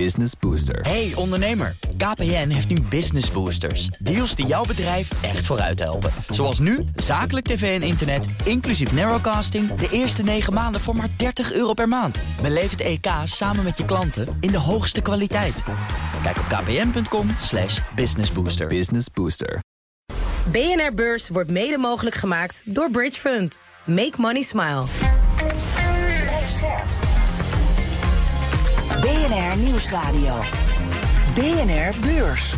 Business Booster. Hey ondernemer, KPN heeft nu Business Boosters. Deals die jouw bedrijf echt vooruit helpen. Zoals nu, zakelijk tv en internet, inclusief narrowcasting... de eerste 9 maanden voor maar €30 per maand. Beleef het EK samen met je klanten in de hoogste kwaliteit. Kijk op kpn.com/businessbooster. Business Booster. BNR Beurs wordt mede mogelijk gemaakt door Bridge Fund. Make money smile. BNR Nieuwsradio. BNR Beurs.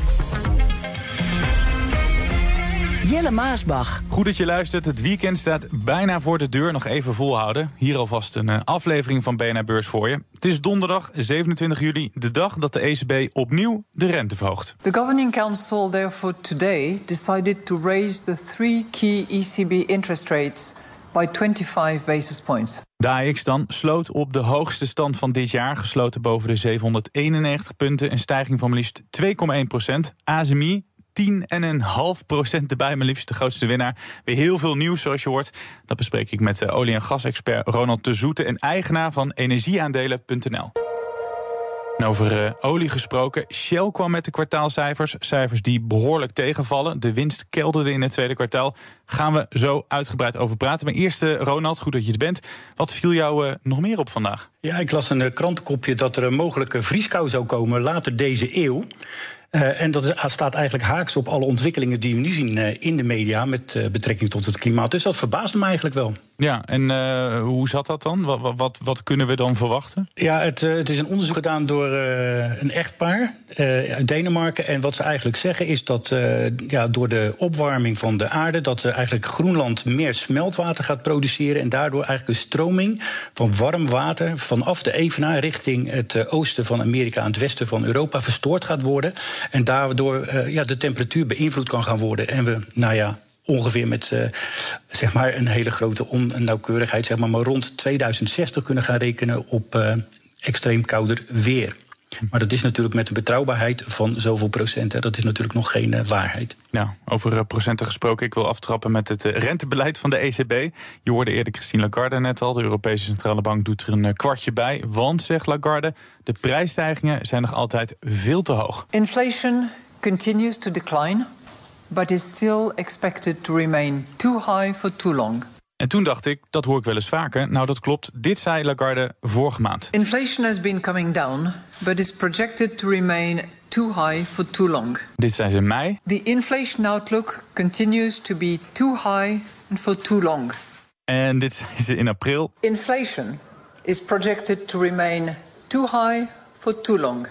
Jelle Maasbach. Goed dat je luistert. Het weekend staat bijna voor de deur. Nog even volhouden. Hier alvast een aflevering van BNR Beurs voor je. Het is donderdag 27 juli, de dag dat de ECB opnieuw de rente verhoogt. The Governing Council therefore today decided to raise the 3 key ECB interest rates by 25 basis points. De AEX dan sloot op de hoogste stand van dit jaar, gesloten boven de 791 punten, een stijging van maar liefst 2,1%. ASMI 10,5% erbij, maar liefst de grootste winnaar. Weer heel veel nieuws, zoals je hoort. Dat bespreek ik met olie- en gasexpert Ronald de Zoete en eigenaar van energieaandelen.nl. En over olie gesproken. Shell kwam met de kwartaalcijfers. Cijfers die behoorlijk tegenvallen. De winst kelderde in het tweede kwartaal. Gaan we zo uitgebreid over praten. Maar eerst Ronald, goed dat je er bent. Wat viel jou nog meer op vandaag? Ja, ik las een krantenkopje dat er een mogelijke vrieskou zou komen later deze eeuw. En dat staat eigenlijk haaks op alle ontwikkelingen die we nu zien in de media met betrekking tot het klimaat. Dus dat verbaasde me eigenlijk wel. Ja, en hoe zat dat dan? Wat kunnen we dan verwachten? Ja, het is een onderzoek gedaan door een echtpaar uit Denemarken. En wat ze eigenlijk zeggen is dat door de opwarming van de aarde, dat eigenlijk Groenland meer smeltwater gaat produceren. En daardoor eigenlijk een stroming van warm water vanaf de Evenaar richting het oosten van Amerika en het westen van Europa verstoord gaat worden. En daardoor de temperatuur beïnvloed kan gaan worden. En we, ongeveer met een hele grote onnauwkeurigheid, maar rond 2060 kunnen gaan rekenen op extreem kouder weer. Maar dat is natuurlijk met een betrouwbaarheid van zoveel procent. Hè. Dat is natuurlijk nog geen waarheid. Nou, over procenten gesproken. Ik wil aftrappen met het rentebeleid van de ECB. Je hoorde eerder Christine Lagarde net al. De Europese Centrale Bank doet er een kwartje bij. Want, zegt Lagarde, de prijsstijgingen zijn nog altijd veel te hoog. Inflation continues to decline, but is still expected to remain too high for too long. En toen dacht ik, dat hoor ik wel eens vaker. Nou, dat klopt. Dit zei Lagarde vorige maand. Inflation has been coming down, but is projected to remain too high for too long. Dit zei ze in mei. The inflation outlook continues to be too high and for too long. En dit zei ze in april. Inflation is projected to remain too high for too long.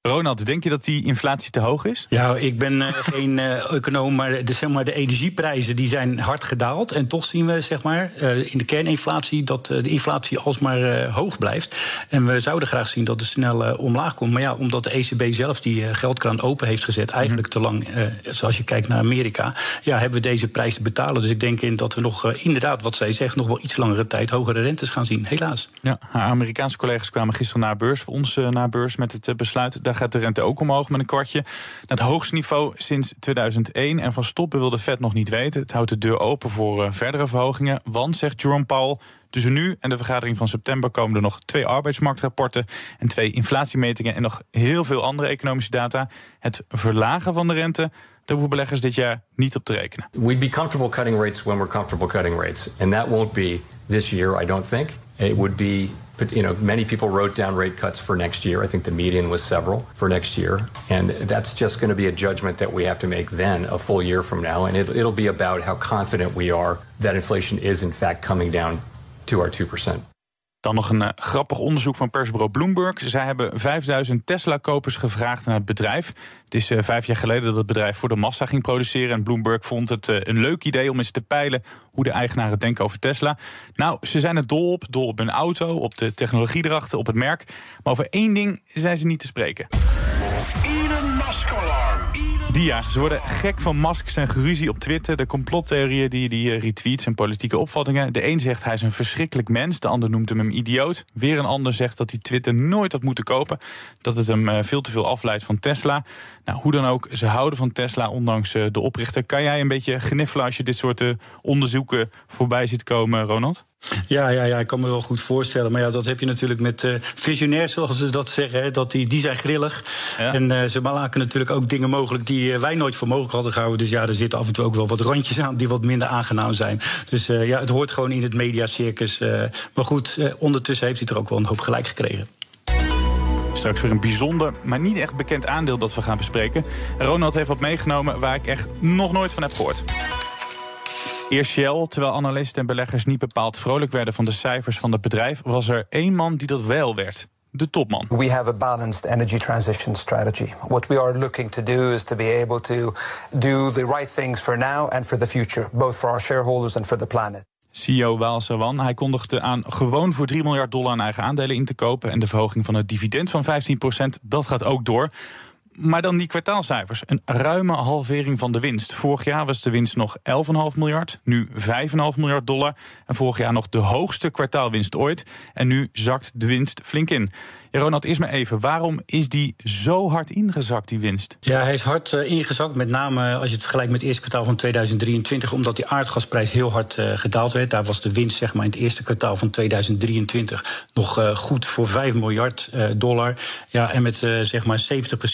Ronald, denk je dat die inflatie te hoog is? Ja, ik ben geen econoom, maar de energieprijzen die zijn hard gedaald. En toch zien we in de kerninflatie dat de inflatie alsmaar hoog blijft. En we zouden graag zien dat het snel omlaag komt. Maar ja, omdat de ECB zelf die geldkraan open heeft gezet, eigenlijk te lang, zoals je kijkt naar Amerika, hebben we deze prijs te betalen. Dus ik denk dat we nog inderdaad, wat zij zegt, nog wel iets langere tijd hogere rentes gaan zien, helaas. Ja, haar Amerikaanse collega's kwamen gisteren naar beurs, voor ons naar beurs met het besluit. Daar gaat de rente ook omhoog met een kwartje. Naar het hoogste niveau sinds 2001. En van stoppen wil de Fed nog niet weten. Het houdt de deur open voor verdere verhogingen. Want, zegt Jerome Powell, tussen nu en de vergadering van september komen er nog 2 arbeidsmarktrapporten en 2 inflatiemetingen en nog heel veel andere economische data. Het verlagen van de rente, daar hoeven beleggers dit jaar niet op te rekenen. We'd be comfortable cutting rates when we're comfortable cutting rates. And that won't be this year, I don't think. It would be... But many people wrote down rate cuts for next year. I think the median was several for next year. And that's just going to be a judgment that we have to make then, a full year from now. And it'll be about how confident we are that inflation is in fact coming down to our 2%. Dan nog een grappig onderzoek van persbureau Bloomberg. Zij hebben 5000 Tesla-kopers gevraagd naar het bedrijf. Het is 5 jaar geleden dat het bedrijf voor de massa ging produceren. En Bloomberg vond het een leuk idee om eens te peilen hoe de eigenaren denken over Tesla. Nou, ze zijn het dol op hun auto, op de technologie erachter, op het merk. Maar over één ding zijn ze niet te spreken. Ze worden gek van Musk, zijn geruzie op Twitter, de complottheorieën die hij retweets en politieke opvattingen. De een zegt hij is een verschrikkelijk mens, de ander noemt hem een idioot. Weer een ander zegt dat hij Twitter nooit had moeten kopen, dat het hem veel te veel afleidt van Tesla. Nou, hoe dan ook, ze houden van Tesla, ondanks de oprichter. Kan jij een beetje gniffelen als je dit soort onderzoeken voorbij ziet komen, Ronald? Ja, ik kan me wel goed voorstellen. Maar ja, dat heb je natuurlijk met visionairs, zoals ze dat zeggen. Hè, dat die zijn grillig. Ja. En ze maken natuurlijk ook dingen mogelijk die wij nooit voor mogelijk hadden gehouden. Dus ja, er zitten af en toe ook wel wat randjes aan die wat minder aangenaam zijn. Dus ja, het hoort gewoon in het mediacircus. Maar goed, ondertussen heeft hij er ook wel een hoop gelijk gekregen. Straks weer een bijzonder, maar niet echt bekend aandeel dat we gaan bespreken. Ronald heeft wat meegenomen waar ik echt nog nooit van heb gehoord. Eerst Shell, terwijl analisten en beleggers niet bepaald vrolijk werden van de cijfers van het bedrijf, was er één man die dat wel werd. De topman. We have a balanced energy transition strategy. What we are looking to do is to be able to do the right things for now and for the future, both for our shareholders and for the planet. CEO Walzerwan, hij kondigde aan gewoon voor $3 miljard aan eigen aandelen in te kopen en de verhoging van het dividend van 15%, dat gaat ook door. Maar dan die kwartaalcijfers. Een ruime halvering van de winst. Vorig jaar was de winst nog $11,5 miljard, nu $5,5 miljard. En vorig jaar nog de hoogste kwartaalwinst ooit. En nu zakt de winst flink in. Ja, Ronald, eerst maar even. Waarom is die zo hard ingezakt, die winst? Ja, hij is hard ingezakt. Met name als je het vergelijkt met het eerste kwartaal van 2023. Omdat die aardgasprijs heel hard gedaald werd. Daar was de winst zeg maar in het eerste kwartaal van 2023 nog goed voor $5 miljard. Ja, en met zeg maar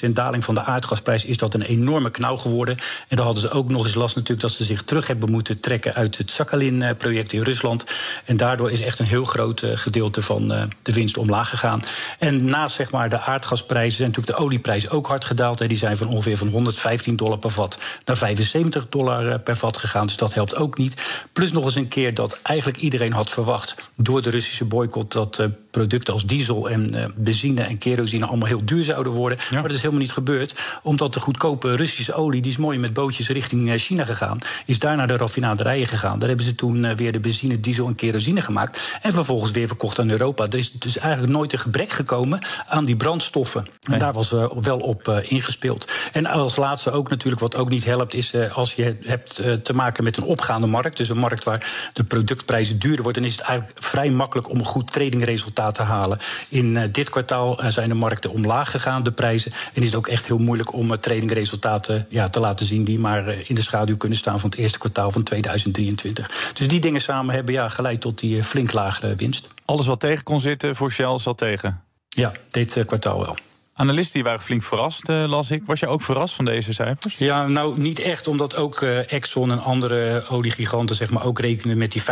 70% daling van de aardgasprijs is dat een enorme knauw geworden. En dan hadden ze ook nog eens last natuurlijk dat ze zich terug hebben moeten trekken uit het Sakhalin-project in Rusland. En daardoor is echt een heel groot gedeelte van de winst omlaag gegaan. En naast zeg maar, de aardgasprijzen zijn natuurlijk de olieprijs ook hard gedaald. Hè. Die zijn van ongeveer van $115 per vat naar $75 per vat gegaan. Dus dat helpt ook niet. Plus nog eens een keer dat eigenlijk iedereen had verwacht door de Russische boycott dat producten als diesel en benzine en kerosine allemaal heel duur zouden worden. Ja. Maar dat is helemaal niet gebeurd. Omdat de goedkope Russische olie, die is mooi met bootjes richting China gegaan, is daar naar de raffinaderijen gegaan. Daar hebben ze toen weer de benzine, diesel en kerosine gemaakt. En vervolgens weer verkocht aan Europa. Er is dus eigenlijk nooit een gebrek gekomen aan die brandstoffen. En daar was wel op ingespeeld. En als laatste ook natuurlijk, wat ook niet helpt, is als je hebt te maken met een opgaande markt, dus een markt waar de productprijzen duurder worden, dan is het eigenlijk vrij makkelijk om een goed tradingresultaat te halen. In dit kwartaal zijn de markten omlaag gegaan, de prijzen, en is het ook echt heel moeilijk om tradingresultaten te laten zien die maar in de schaduw kunnen staan van het eerste kwartaal van 2023. Dus die dingen samen hebben geleid tot die flink lagere winst. Alles wat tegen kon zitten voor Shell zat tegen? Ja, dit kwartaal wel. Analisten die waren flink verrast, las ik. Was jij ook verrast van deze cijfers? Ja, nou niet echt, omdat ook Exxon en andere oliegiganten zeg maar, ook rekenen met die 50%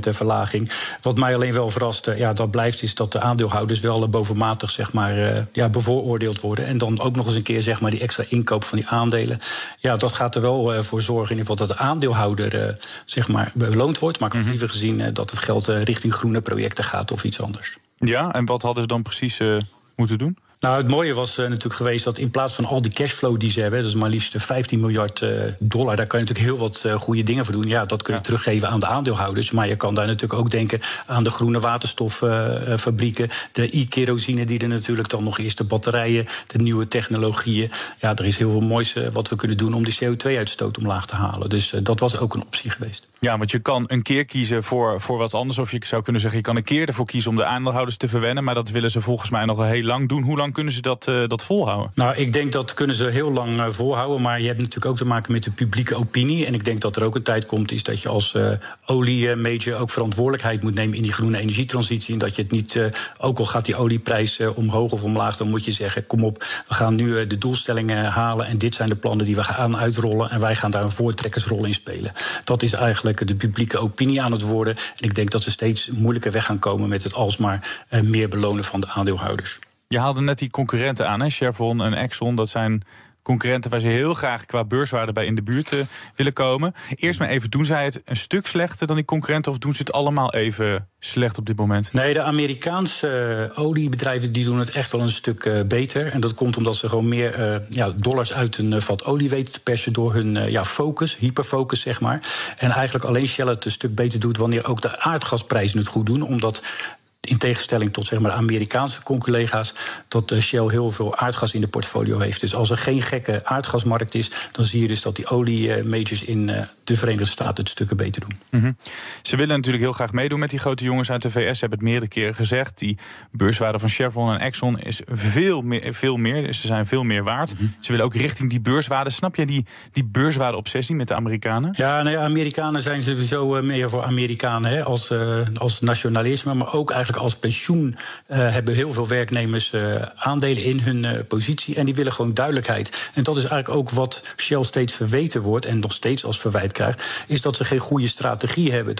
verlaging. Wat mij alleen wel verrast, dat blijft, is dat de aandeelhouders wel bovenmatig zeg maar, bevooroordeeld worden. En dan ook nog eens een keer zeg maar, die extra inkoop van die aandelen. Ja, dat gaat er wel voor zorgen in ieder geval dat de aandeelhouder zeg maar, beloond wordt. Maar ik heb liever gezien dat het geld richting groene projecten gaat of iets anders. Ja, en wat hadden ze dan precies moeten doen? Nou, het mooie was natuurlijk geweest dat in plaats van al die cashflow die ze hebben, dat is maar liefst $15 miljard, daar kan je natuurlijk heel wat goede dingen voor doen. Ja, dat kun je teruggeven aan de aandeelhouders. Maar je kan daar natuurlijk ook denken aan de groene waterstoffabrieken, de e-kerosine die er natuurlijk dan nog is, de batterijen, de nieuwe technologieën. Ja, er is heel veel moois wat we kunnen doen om die CO2-uitstoot omlaag te halen. Dus dat was ook een optie geweest. Ja, want je kan een keer kiezen voor wat anders. Of je zou kunnen zeggen, je kan een keer ervoor kiezen om de aandeelhouders te verwennen. Maar dat willen ze volgens mij nog heel lang doen. Hoe lang kunnen ze dat volhouden? Nou, ik denk dat kunnen ze heel lang volhouden. Maar je hebt natuurlijk ook te maken met de publieke opinie. En ik denk dat er ook een tijd komt is dat je als oliemajor ook verantwoordelijkheid moet nemen in die groene energietransitie. En dat je het niet, ook al gaat die olieprijs omhoog of omlaag, dan moet je zeggen, kom op, we gaan nu de doelstellingen halen. En dit zijn de plannen die we gaan uitrollen. En wij gaan daar een voortrekkersrol in spelen. Dat is eigenlijk de publieke opinie aan het worden. En ik denk dat ze steeds moeilijker weg gaan komen met het alsmaar meer belonen van de aandeelhouders. Je haalde net die concurrenten aan, hè? Chevron en Exxon, dat zijn concurrenten waar ze heel graag qua beurswaarde bij in de buurt willen komen. Eerst maar even, doen zij het een stuk slechter dan die concurrenten of doen ze het allemaal even slecht op dit moment? Nee, de Amerikaanse oliebedrijven die doen het echt wel een stuk beter. En dat komt omdat ze gewoon meer dollars uit een vat olie weten te persen door hun focus, hyperfocus zeg maar. En eigenlijk alleen Shell het een stuk beter doet wanneer ook de aardgasprijzen het goed doen, omdat in tegenstelling tot, zeg maar, Amerikaanse collega's, dat Shell heel veel aardgas in de portfolio heeft. Dus als er geen gekke aardgasmarkt is, dan zie je dus dat die olie-majors in de Verenigde Staten het stukken beter doen. Mm-hmm. Ze willen natuurlijk heel graag meedoen met die grote jongens uit de VS. Ze hebben het meerdere keren gezegd. Die beurswaarde van Chevron en Exxon is veel meer. Dus ze zijn veel meer waard. Mm-hmm. Ze willen ook richting die beurswaarde. Snap jij die beurswaarde-obsessie met de Amerikanen? Ja, nou ja, Amerikanen zijn sowieso meer voor Amerikanen, hè, als nationalisme, maar ook eigenlijk als pensioen hebben heel veel werknemers aandelen in hun positie. En die willen gewoon duidelijkheid. En dat is eigenlijk ook wat Shell steeds verweten wordt en nog steeds als verwijt krijgt, is dat ze geen goede strategie hebben.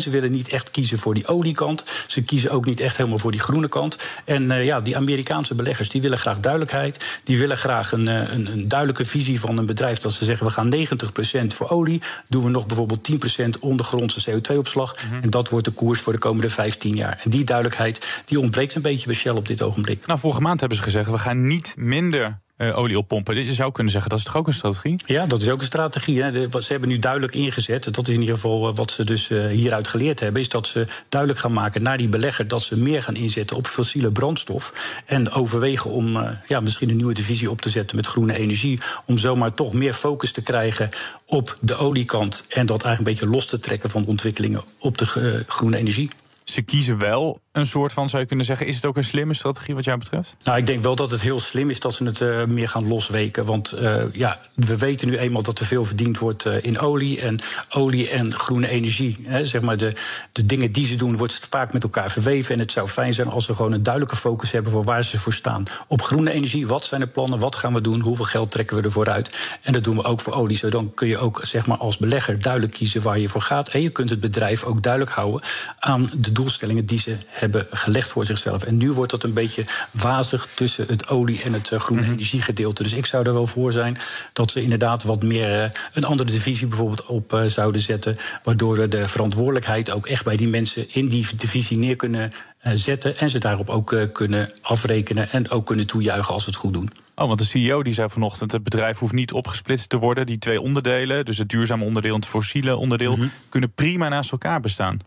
Ze willen niet echt kiezen voor die oliekant. Ze kiezen ook niet echt helemaal voor die groene kant. En die Amerikaanse beleggers, die willen graag duidelijkheid. Die willen graag een duidelijke visie van een bedrijf, dat ze zeggen, we gaan 90% voor olie. Doen we nog bijvoorbeeld 10% ondergrondse CO2-opslag. Mm-hmm. En dat wordt de koers voor de komende 15 jaar. En die duidelijkheid, die ontbreekt een beetje bij Shell op dit ogenblik. Nou, vorige maand hebben ze gezegd, we gaan niet minder olie oppompen. Je zou kunnen zeggen, dat is toch ook een strategie? Ja, dat is ook een strategie. Hè. Ze hebben nu duidelijk ingezet, dat is in ieder geval wat ze dus hieruit geleerd hebben, is dat ze duidelijk gaan maken naar die belegger dat ze meer gaan inzetten op fossiele brandstof en overwegen om misschien een nieuwe divisie op te zetten met groene energie, om zomaar toch meer focus te krijgen op de oliekant en dat eigenlijk een beetje los te trekken van de ontwikkelingen op de groene energie. Ze kiezen wel een soort van, zou je kunnen zeggen, is het ook een slimme strategie wat jou betreft? Nou, ik denk wel dat het heel slim is dat ze het meer gaan losweken. Want we weten nu eenmaal dat er veel verdiend wordt in olie en groene energie. Hè, zeg maar de dingen die ze doen, wordt vaak met elkaar verweven. En het zou fijn zijn als ze gewoon een duidelijke focus hebben voor waar ze voor staan. Op groene energie, wat zijn de plannen, wat gaan we doen, hoeveel geld trekken we ervoor uit? En dat doen we ook voor olie. Zo dan kun je ook, zeg maar, als belegger duidelijk kiezen waar je voor gaat. En je kunt het bedrijf ook duidelijk houden aan de doelstellingen die ze hebben gelegd voor zichzelf. En nu wordt dat een beetje wazig tussen het olie- en het groene energiegedeelte. Dus ik zou er wel voor zijn dat ze inderdaad wat meer een andere divisie bijvoorbeeld op zouden zetten, waardoor de verantwoordelijkheid ook echt bij die mensen in die divisie neer kunnen zetten en ze daarop ook kunnen afrekenen en ook kunnen toejuichen als ze het goed doen. Oh, want de CEO die zei vanochtend, het bedrijf hoeft niet opgesplitst te worden. Die twee onderdelen, dus het duurzame onderdeel en het fossiele onderdeel, kunnen prima naast elkaar bestaan.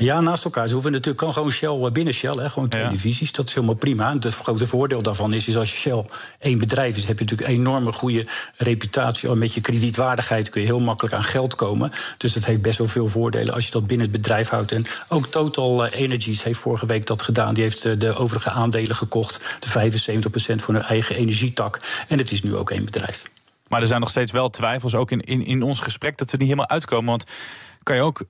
Ja, naast elkaar. Ze hoeven natuurlijk, kan gewoon Shell binnen Shell, hè, gewoon twee divisies. Dat is helemaal prima. En het grote voordeel daarvan is als je Shell één bedrijf is, heb je natuurlijk een enorme goede reputatie. Met je kredietwaardigheid kun je heel makkelijk aan geld komen. Dus het heeft best wel veel voordelen als je dat binnen het bedrijf houdt. En ook Total Energies heeft vorige week dat gedaan. Die heeft de overige aandelen gekocht, de 75% van hun eigen energietak. En het is nu ook één bedrijf. Maar er zijn nog steeds wel twijfels, ook in ons gesprek, dat we niet helemaal uitkomen. Want kan je ook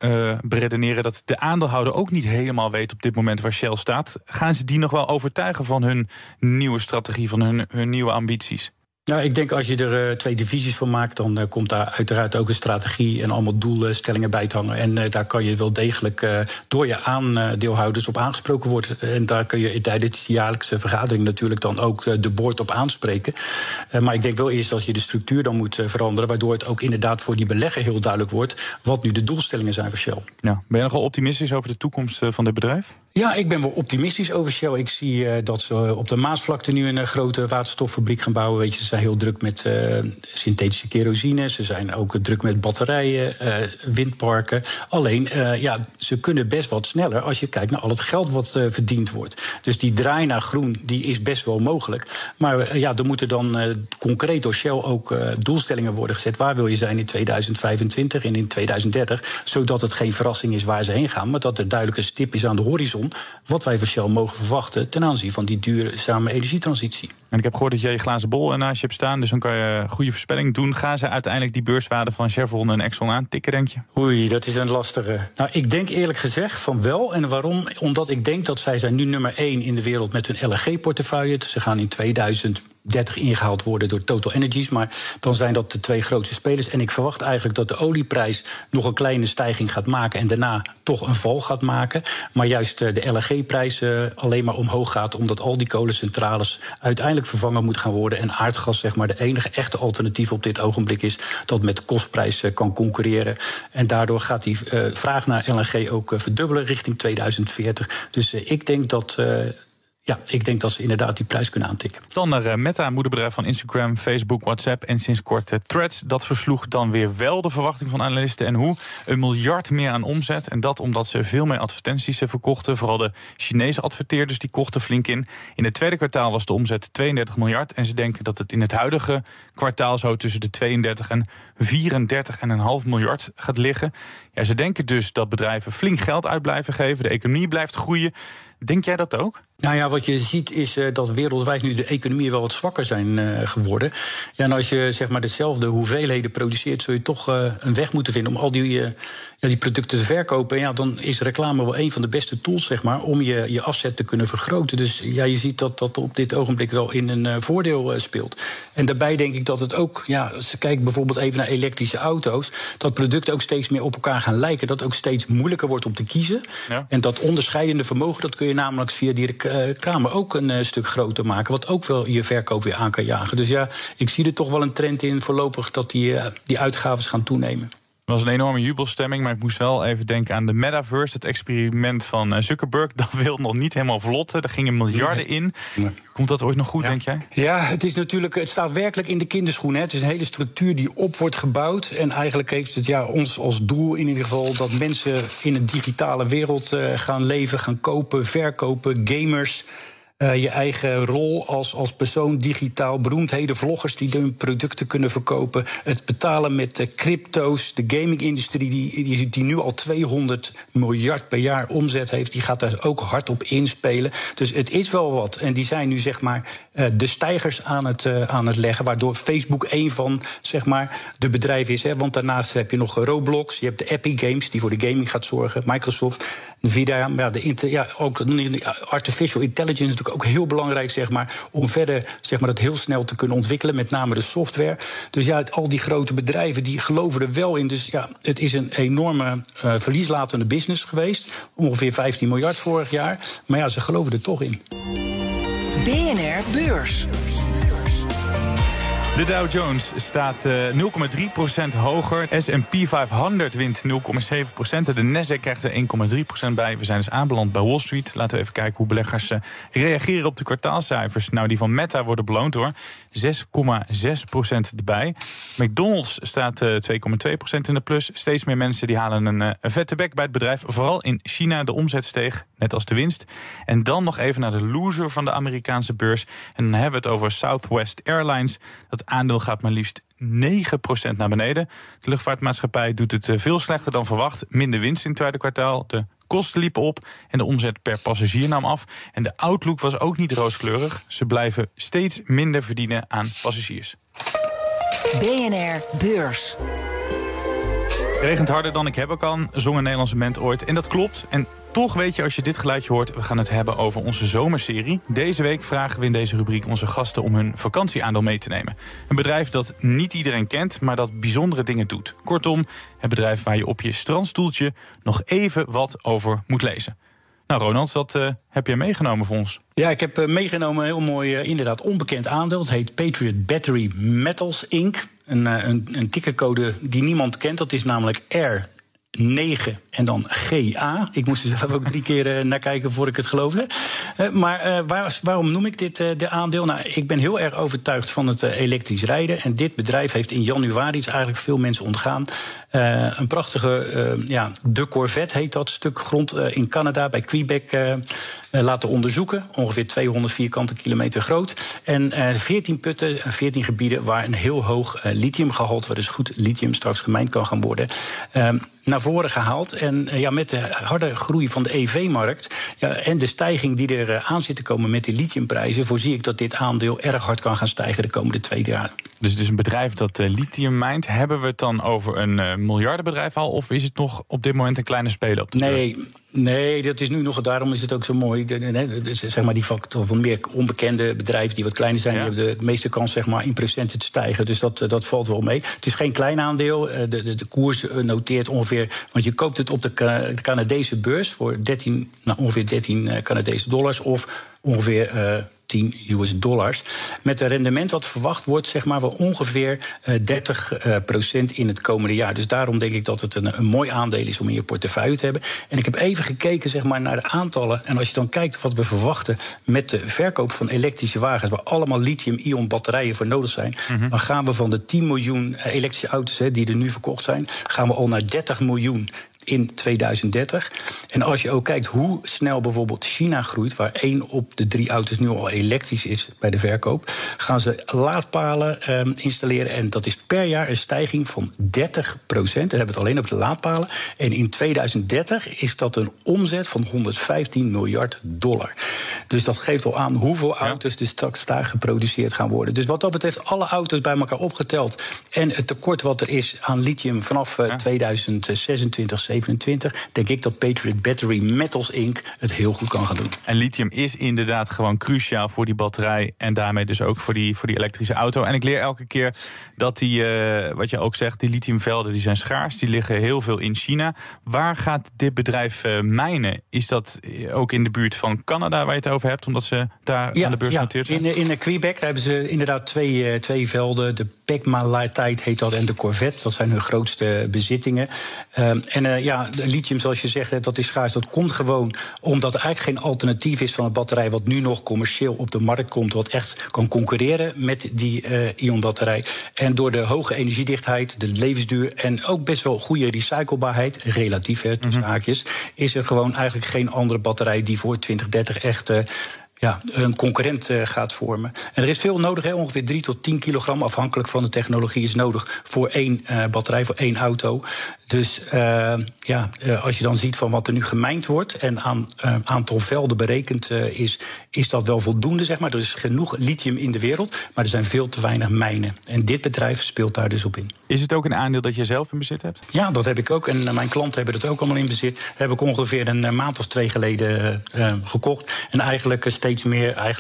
beredeneren dat de aandeelhouder ook niet helemaal weet op dit moment waar Shell staat. Gaan ze die nog wel overtuigen van hun nieuwe strategie, van hun nieuwe ambities? Nou, ik denk als je er twee divisies van maakt, dan komt daar uiteraard ook een strategie en allemaal doelstellingen bij te hangen. En daar kan je wel degelijk door je aandeelhouders op aangesproken worden. En daar kun je tijdens de jaarlijkse vergadering natuurlijk dan ook de board op aanspreken. Maar ik denk wel eerst dat je de structuur dan moet veranderen, waardoor het ook inderdaad voor die belegger heel duidelijk wordt wat nu de doelstellingen zijn voor Shell. Ja, ben je nogal optimistisch over de toekomst van dit bedrijf? Ja, ik ben wel optimistisch over Shell. Ik zie dat ze op de Maasvlakte nu een grote waterstoffabriek gaan bouwen. Weet je, ze zijn heel druk met synthetische kerosine. Ze zijn ook druk met batterijen, windparken. Alleen, ze kunnen best wat sneller als je kijkt naar al het geld wat verdiend wordt. Dus die draai naar groen, die is best wel mogelijk. Maar er moeten dan concreet door Shell ook doelstellingen worden gezet. Waar wil je zijn in 2025 en in 2030? Zodat het geen verrassing is waar ze heen gaan, maar dat er duidelijk een stip is aan de horizon wat wij van Shell mogen verwachten ten aanzien van die duurzame energietransitie. En ik heb gehoord dat jij je glazen bol naast je hebt staan, dus dan kan je goede voorspelling doen. Gaan ze uiteindelijk die beurswaarde van Chevron en Exxon aantikken, denk je? Oei, dat is een lastige. Nou, ik denk eerlijk gezegd van wel. En waarom? Omdat ik denk dat zij zijn nu nummer 1 in de wereld met hun LNG-portefeuille. Ze gaan in 2030 ingehaald worden door Total Energies, maar dan zijn dat de twee grootste spelers. En ik verwacht eigenlijk dat de olieprijs nog een kleine stijging gaat maken en daarna toch een val gaat maken. Maar juist de LNG-prijs alleen maar omhoog gaat, omdat al die kolencentrales uiteindelijk vervangen moeten gaan worden. En aardgas, zeg maar, de enige echte alternatief op dit ogenblik is dat met de kostprijs kan concurreren. En daardoor gaat die vraag naar LNG ook verdubbelen richting 2040. Dus ik denk dat Ja, ik denk dat ze inderdaad die prijs kunnen aantikken. Dan naar Meta, moederbedrijf van Instagram, Facebook, WhatsApp en sinds kort Threads. Dat versloeg dan weer wel de verwachting van analisten. En hoe? 1 miljard meer aan omzet. En dat omdat ze veel meer advertenties verkochten. Vooral de Chinese adverteerders die kochten flink in. In het tweede kwartaal was de omzet 32 miljard. En ze denken dat het in het huidige kwartaal zo tussen de 32 en 34,5 miljard gaat liggen. Ja, ze denken dus dat bedrijven flink geld uit blijven geven. De economie blijft groeien. Denk jij dat ook? Nou ja, wat je ziet is dat wereldwijd nu de economieën wel wat zwakker zijn geworden. Ja, en als je zeg maar dezelfde hoeveelheden produceert, zul je toch een weg moeten vinden om al die producten te verkopen. En ja, dan is reclame wel een van de beste tools, zeg maar, om je afzet te kunnen vergroten. Dus ja, je ziet dat dat op dit ogenblik wel in een voordeel speelt. En daarbij denk ik dat het ook, ja, als je kijkt bijvoorbeeld even naar elektrische auto's, dat producten ook steeds meer op elkaar gaan lijken. Dat ook steeds moeilijker wordt om te kiezen. Ja. En dat onderscheidende vermogen, dat kun je namelijk via die reclame ook een stuk groter maken, wat ook wel je verkoop weer aan kan jagen. Dus ja, ik zie er toch wel een trend in voorlopig dat die uitgaves gaan toenemen. Het was een enorme jubelstemming, maar ik moest wel even denken aan de Metaverse, het experiment van Zuckerberg. Dat wil nog niet helemaal vlotten, daar gingen miljarden in. Nee. Komt dat ooit nog goed, denk jij? Ja, het is natuurlijk, het staat werkelijk in de kinderschoenen. Het is een hele structuur die op wordt gebouwd. En eigenlijk heeft het ons als doel in ieder geval dat mensen in een digitale wereld gaan leven, gaan kopen, verkopen, gamers. Je eigen rol als persoon digitaal, beroemdheden, vloggers die hun producten kunnen verkopen. Het betalen met crypto's, de gaming-industrie die nu al 200 miljard per jaar omzet heeft, die gaat daar ook hard op inspelen. Dus het is wel wat. En die zijn nu zeg maar de stijgers aan het leggen, waardoor Facebook één van zeg maar de bedrijven is. Hè? Want daarnaast heb je nog Roblox, je hebt de Epic Games die voor de gaming gaat zorgen, Microsoft, Nvidia, ook artificial intelligence natuurlijk ook heel belangrijk, zeg maar, om verder zeg maar, dat heel snel te kunnen ontwikkelen, met name de software. Dus ja, al die grote bedrijven die geloven er wel in. Dus ja, het is een enorme verlieslatende business geweest. Ongeveer 15 miljard vorig jaar. Maar ja, ze geloven er toch in. BNR Beurs. De Dow Jones staat 0,3% hoger. S&P 500 wint 0,7%. De Nasdaq krijgt er 1,3% bij. We zijn dus aanbeland bij Wall Street. Laten we even kijken hoe beleggers reageren op de kwartaalcijfers. Nou, die van Meta worden beloond hoor. 6,6% erbij. McDonald's staat 2,2% in de plus. Steeds meer mensen die halen een vette bek bij het bedrijf. Vooral in China, de omzet steeg, net als de winst. En dan nog even naar de loser van de Amerikaanse beurs. En dan hebben we het over Southwest Airlines. Dat aandeel gaat maar liefst 9% naar beneden. De luchtvaartmaatschappij doet het veel slechter dan verwacht. Minder winst in het tweede kwartaal. De kosten liepen op en de omzet per passagier nam af. En de outlook was ook niet rooskleurig. Ze blijven steeds minder verdienen aan passagiers. BNR Beurs. Het regent harder dan ik hebben kan, zong een Nederlandse band ooit. En dat klopt. En toch weet je als je dit geluidje hoort, we gaan het hebben over onze zomerserie. Deze week vragen we in deze rubriek onze gasten om hun vakantieaandeel mee te nemen. Een bedrijf dat niet iedereen kent, maar dat bijzondere dingen doet. Kortom, het bedrijf waar je op je strandstoeltje nog even wat over moet lezen. Nou Ronald, dat heb jij meegenomen voor ons. Ja, ik heb meegenomen een heel mooi, inderdaad onbekend aandeel. Het heet Patriot Battery Metals Inc. Een tickercode die niemand kent, dat is namelijk R. 9 en dan GA. Ik moest er zelf ook 3 keer naar kijken voor ik het geloofde. Maar waarom noem ik dit de aandeel? Nou, ik ben heel erg overtuigd van het elektrisch rijden. En dit bedrijf heeft in januari, het is eigenlijk veel mensen ontgaan, een prachtige, de Corvette heet dat, stuk grond in Canada bij Quebec laten onderzoeken. Ongeveer 200 vierkante kilometer groot. En 14 putten, 14 gebieden waar een heel hoog lithiumgehalte, waar dus goed lithium straks gemijnd kan gaan worden, naar voren gehaald. En met de harde groei van de EV-markt en de stijging die er aan zit te komen met de lithiumprijzen, voorzie ik dat dit aandeel erg hard kan gaan stijgen de komende 2 jaar. Dus het is een bedrijf dat lithium mijnt. Hebben we het dan over een miljardenbedrijf al? Of is het nog op dit moment een kleine speler op de beurs? Nee, dat is nu nog. Daarom is het ook zo mooi. Zeg maar die factor van meer onbekende bedrijven die wat kleiner zijn, die hebben de meeste kans zeg maar, in procenten te stijgen. Dus dat valt wel mee. Het is geen klein aandeel. De koers noteert ongeveer, want je koopt het op de Canadese beurs voor ongeveer 13 Canadese dollars of ongeveer $10. Met een rendement wat verwacht wordt, zeg maar wel ongeveer 30% in het komende jaar. Dus daarom denk ik dat het een mooi aandeel is om in je portefeuille te hebben. En ik heb even gekeken, zeg maar, naar de aantallen. En als je dan kijkt wat we verwachten met de verkoop van elektrische wagens, waar allemaal lithium-ion batterijen voor nodig zijn, dan gaan we van de 10 miljoen elektrische auto's die er nu verkocht zijn, gaan we al naar 30 miljoen. In 2030. En als je ook kijkt hoe snel bijvoorbeeld China groeit, waar 1 op de 3 auto's nu al elektrisch is bij de verkoop, gaan ze laadpalen installeren. En dat is per jaar een stijging van 30%. Dan hebben we het alleen over de laadpalen. En in 2030 is dat een omzet van $115 miljard. Dus dat geeft al aan hoeveel auto's er straks daar geproduceerd gaan worden. Dus wat dat betreft, alle auto's bij elkaar opgeteld en het tekort wat er is aan lithium vanaf 2026, 2027, denk ik dat Patriot Battery Metals Inc. het heel goed kan gaan doen. En lithium is inderdaad gewoon cruciaal voor die batterij en daarmee dus ook voor die elektrische auto. En ik leer elke keer dat wat je ook zegt, die lithiumvelden die zijn schaars, die liggen heel veel in China. Waar gaat dit bedrijf mijnen? Is dat ook in de buurt van Canada waar je het over hebt, omdat ze daar aan de beurs genoteerd zijn? In Quebec daar hebben ze inderdaad twee velden. De Pegmaliteit heet dat en de Corvette, dat zijn hun grootste bezittingen. Lithium, zoals je zegt, dat is schaars. Dat komt gewoon omdat er eigenlijk geen alternatief is van een batterij wat nu nog commercieel op de markt komt, wat echt kan concurreren met die ionbatterij. En door de hoge energiedichtheid, de levensduur en ook best wel goede recyclebaarheid, relatief tussen haakjes, is er gewoon eigenlijk geen andere batterij die voor 2030 echt een concurrent gaat vormen. En er is veel nodig, ongeveer 3 tot 10 kilogram... afhankelijk van de technologie is nodig voor één batterij, voor één auto. Dus als je dan ziet van wat er nu gemijnd wordt en aan aantal velden berekend is dat wel voldoende, zeg maar. Er is genoeg lithium in de wereld, maar er zijn veel te weinig mijnen. En dit bedrijf speelt daar dus op in. Is het ook een aandeel dat je zelf in bezit hebt? Ja, dat heb ik ook. En mijn klanten hebben dat ook allemaal in bezit. Dat heb ik ongeveer een maand of 2 geleden gekocht. En eigenlijk steeds meer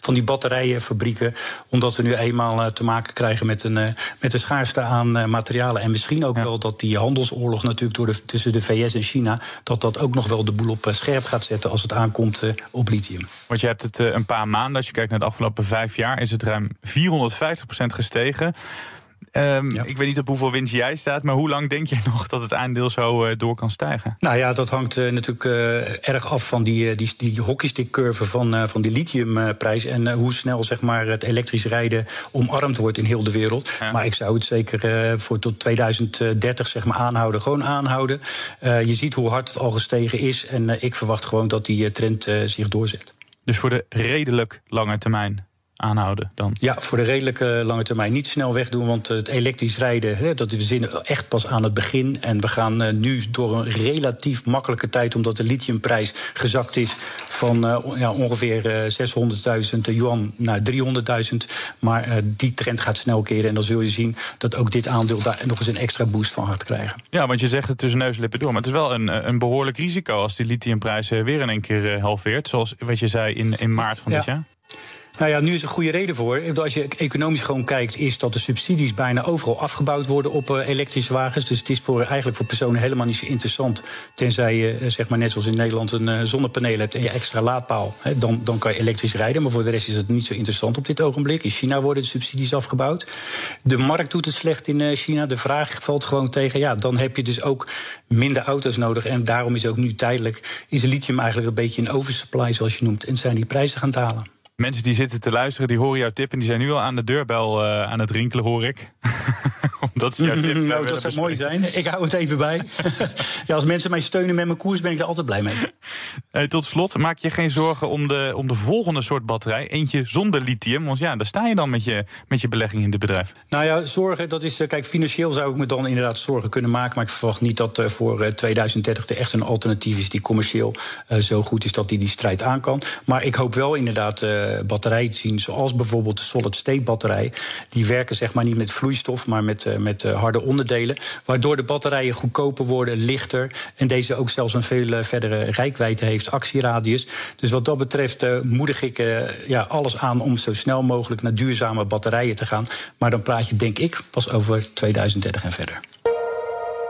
van die batterijenfabrieken. Omdat we nu eenmaal te maken krijgen met de schaarste aan materialen. En misschien ook wel dat die handelsoorlog natuurlijk tussen de VS en China, dat ook nog wel de boel op scherp gaat zetten als het aankomt op lithium. Want je hebt het een paar maanden, als je kijkt naar de afgelopen 5 jaar, is het ruim 450% gestegen. Ik weet niet op hoeveel winst jij staat, maar hoe lang denk je nog dat het aandeel zo door kan stijgen? Nou ja, dat hangt natuurlijk erg af van die hockeystickcurve van die lithiumprijs en hoe snel, zeg maar, het elektrisch rijden omarmd wordt in heel de wereld. Ja. Maar ik zou het zeker voor tot 2030, zeg maar, aanhouden. Gewoon aanhouden. Je ziet hoe hard het al gestegen is en ik verwacht gewoon dat die trend zich doorzet. Dus voor de redelijk lange termijn aanhouden dan? Ja, voor de redelijke lange termijn niet snel wegdoen, want het elektrisch rijden, dat we zien echt pas aan het begin. En we gaan nu door een relatief makkelijke tijd, omdat de lithiumprijs gezakt is van ongeveer 600.000 yuan naar 300.000. Maar die trend gaat snel keren en dan zul je zien dat ook dit aandeel daar nog eens een extra boost van gaat krijgen. Ja, want je zegt het tussen neus en lippen door, maar het is wel een behoorlijk risico als die lithiumprijs weer in één keer halveert, zoals wat je zei in maart van dit jaar. Nou ja, nu is een goede reden voor. Als je economisch gewoon kijkt, is dat de subsidies bijna overal afgebouwd worden op elektrische wagens. Dus het is eigenlijk voor personen helemaal niet zo interessant. Tenzij je, zeg maar, net zoals in Nederland een zonnepaneel hebt en je extra laadpaal. Dan kan je elektrisch rijden. Maar voor de rest is het niet zo interessant op dit ogenblik. In China worden de subsidies afgebouwd. De markt doet het slecht in China. De vraag valt gewoon tegen. Ja, dan heb je dus ook minder auto's nodig. En daarom is ook nu tijdelijk is lithium eigenlijk een beetje een oversupply, zoals je noemt. En zijn die prijzen gaan dalen. Mensen die zitten te luisteren, die horen jouw tip en die zijn nu al aan de deurbel aan het rinkelen, hoor ik. Omdat ze jouw tip dat zou mooi zijn. Ik hou het even bij. Als mensen mij steunen met mijn koers, ben ik er altijd blij mee. Tot slot, maak je geen zorgen om de volgende soort batterij. Eentje zonder lithium, want daar sta je dan met je belegging in dit bedrijf. Nou ja, zorgen, dat is... Kijk, financieel zou ik me dan inderdaad zorgen kunnen maken, maar ik verwacht niet dat voor 2030 er echt een alternatief is die commercieel zo goed is dat die strijd aan kan. Maar ik hoop wel inderdaad batterij te zien, zoals bijvoorbeeld de solid-state batterij. Die werken, zeg maar, niet met vloeistof, maar met harde onderdelen, waardoor de batterijen goedkoper worden, lichter en deze ook zelfs een veel verdere reikwijdte heeft, actieradius. Dus wat dat betreft moedig ik alles aan om zo snel mogelijk naar duurzame batterijen te gaan. Maar dan praat je, denk ik, pas over 2030 en verder.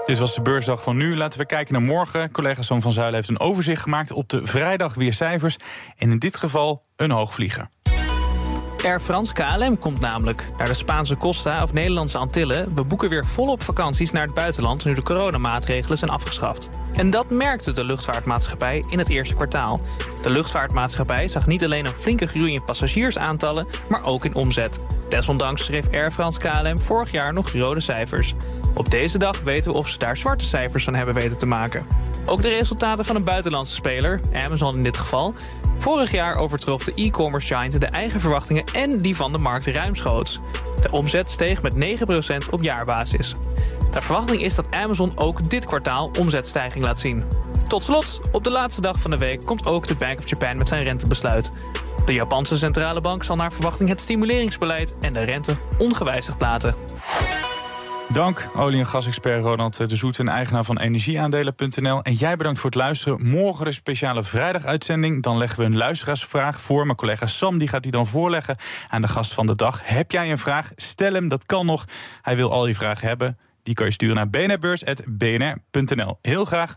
Dit was de beursdag van nu. Laten we kijken naar morgen. Collega Sam van Zuilen heeft een overzicht gemaakt. Op de vrijdag weer cijfers. En in dit geval een hoogvlieger. Air France KLM komt namelijk naar de Spaanse Costa of Nederlandse Antillen. We boeken weer volop vakanties naar het buitenland nu de coronamaatregelen zijn afgeschaft. En dat merkte de luchtvaartmaatschappij in het eerste kwartaal. De luchtvaartmaatschappij zag niet alleen een flinke groei in passagiersaantallen, maar ook in omzet. Desondanks schreef Air France KLM vorig jaar nog rode cijfers. Op deze dag weten we of ze daar zwarte cijfers van hebben weten te maken. Ook de resultaten van een buitenlandse speler, Amazon in dit geval. Vorig jaar overtrof de e-commerce giant de eigen verwachtingen en die van de markt ruimschoots. De omzet steeg met 9% op jaarbasis. De verwachting is dat Amazon ook dit kwartaal omzetstijging laat zien. Tot slot, op de laatste dag van de week komt ook de Bank of Japan met zijn rentebesluit. De Japanse centrale bank zal naar verwachting het stimuleringsbeleid en de rente ongewijzigd laten. Dank, olie- en gasexpert Ronald de Zoete en eigenaar van energieaandelen.nl. En jij bedankt voor het luisteren. Morgen een speciale vrijdaguitzending. Dan leggen we een luisteraarsvraag voor. Mijn collega Sam die gaat die dan voorleggen aan de gast van de dag. Heb jij een vraag? Stel hem, dat kan nog. Hij wil al je vragen hebben. Die kan je sturen naar bnrbeurs.bnr.nl. Heel graag,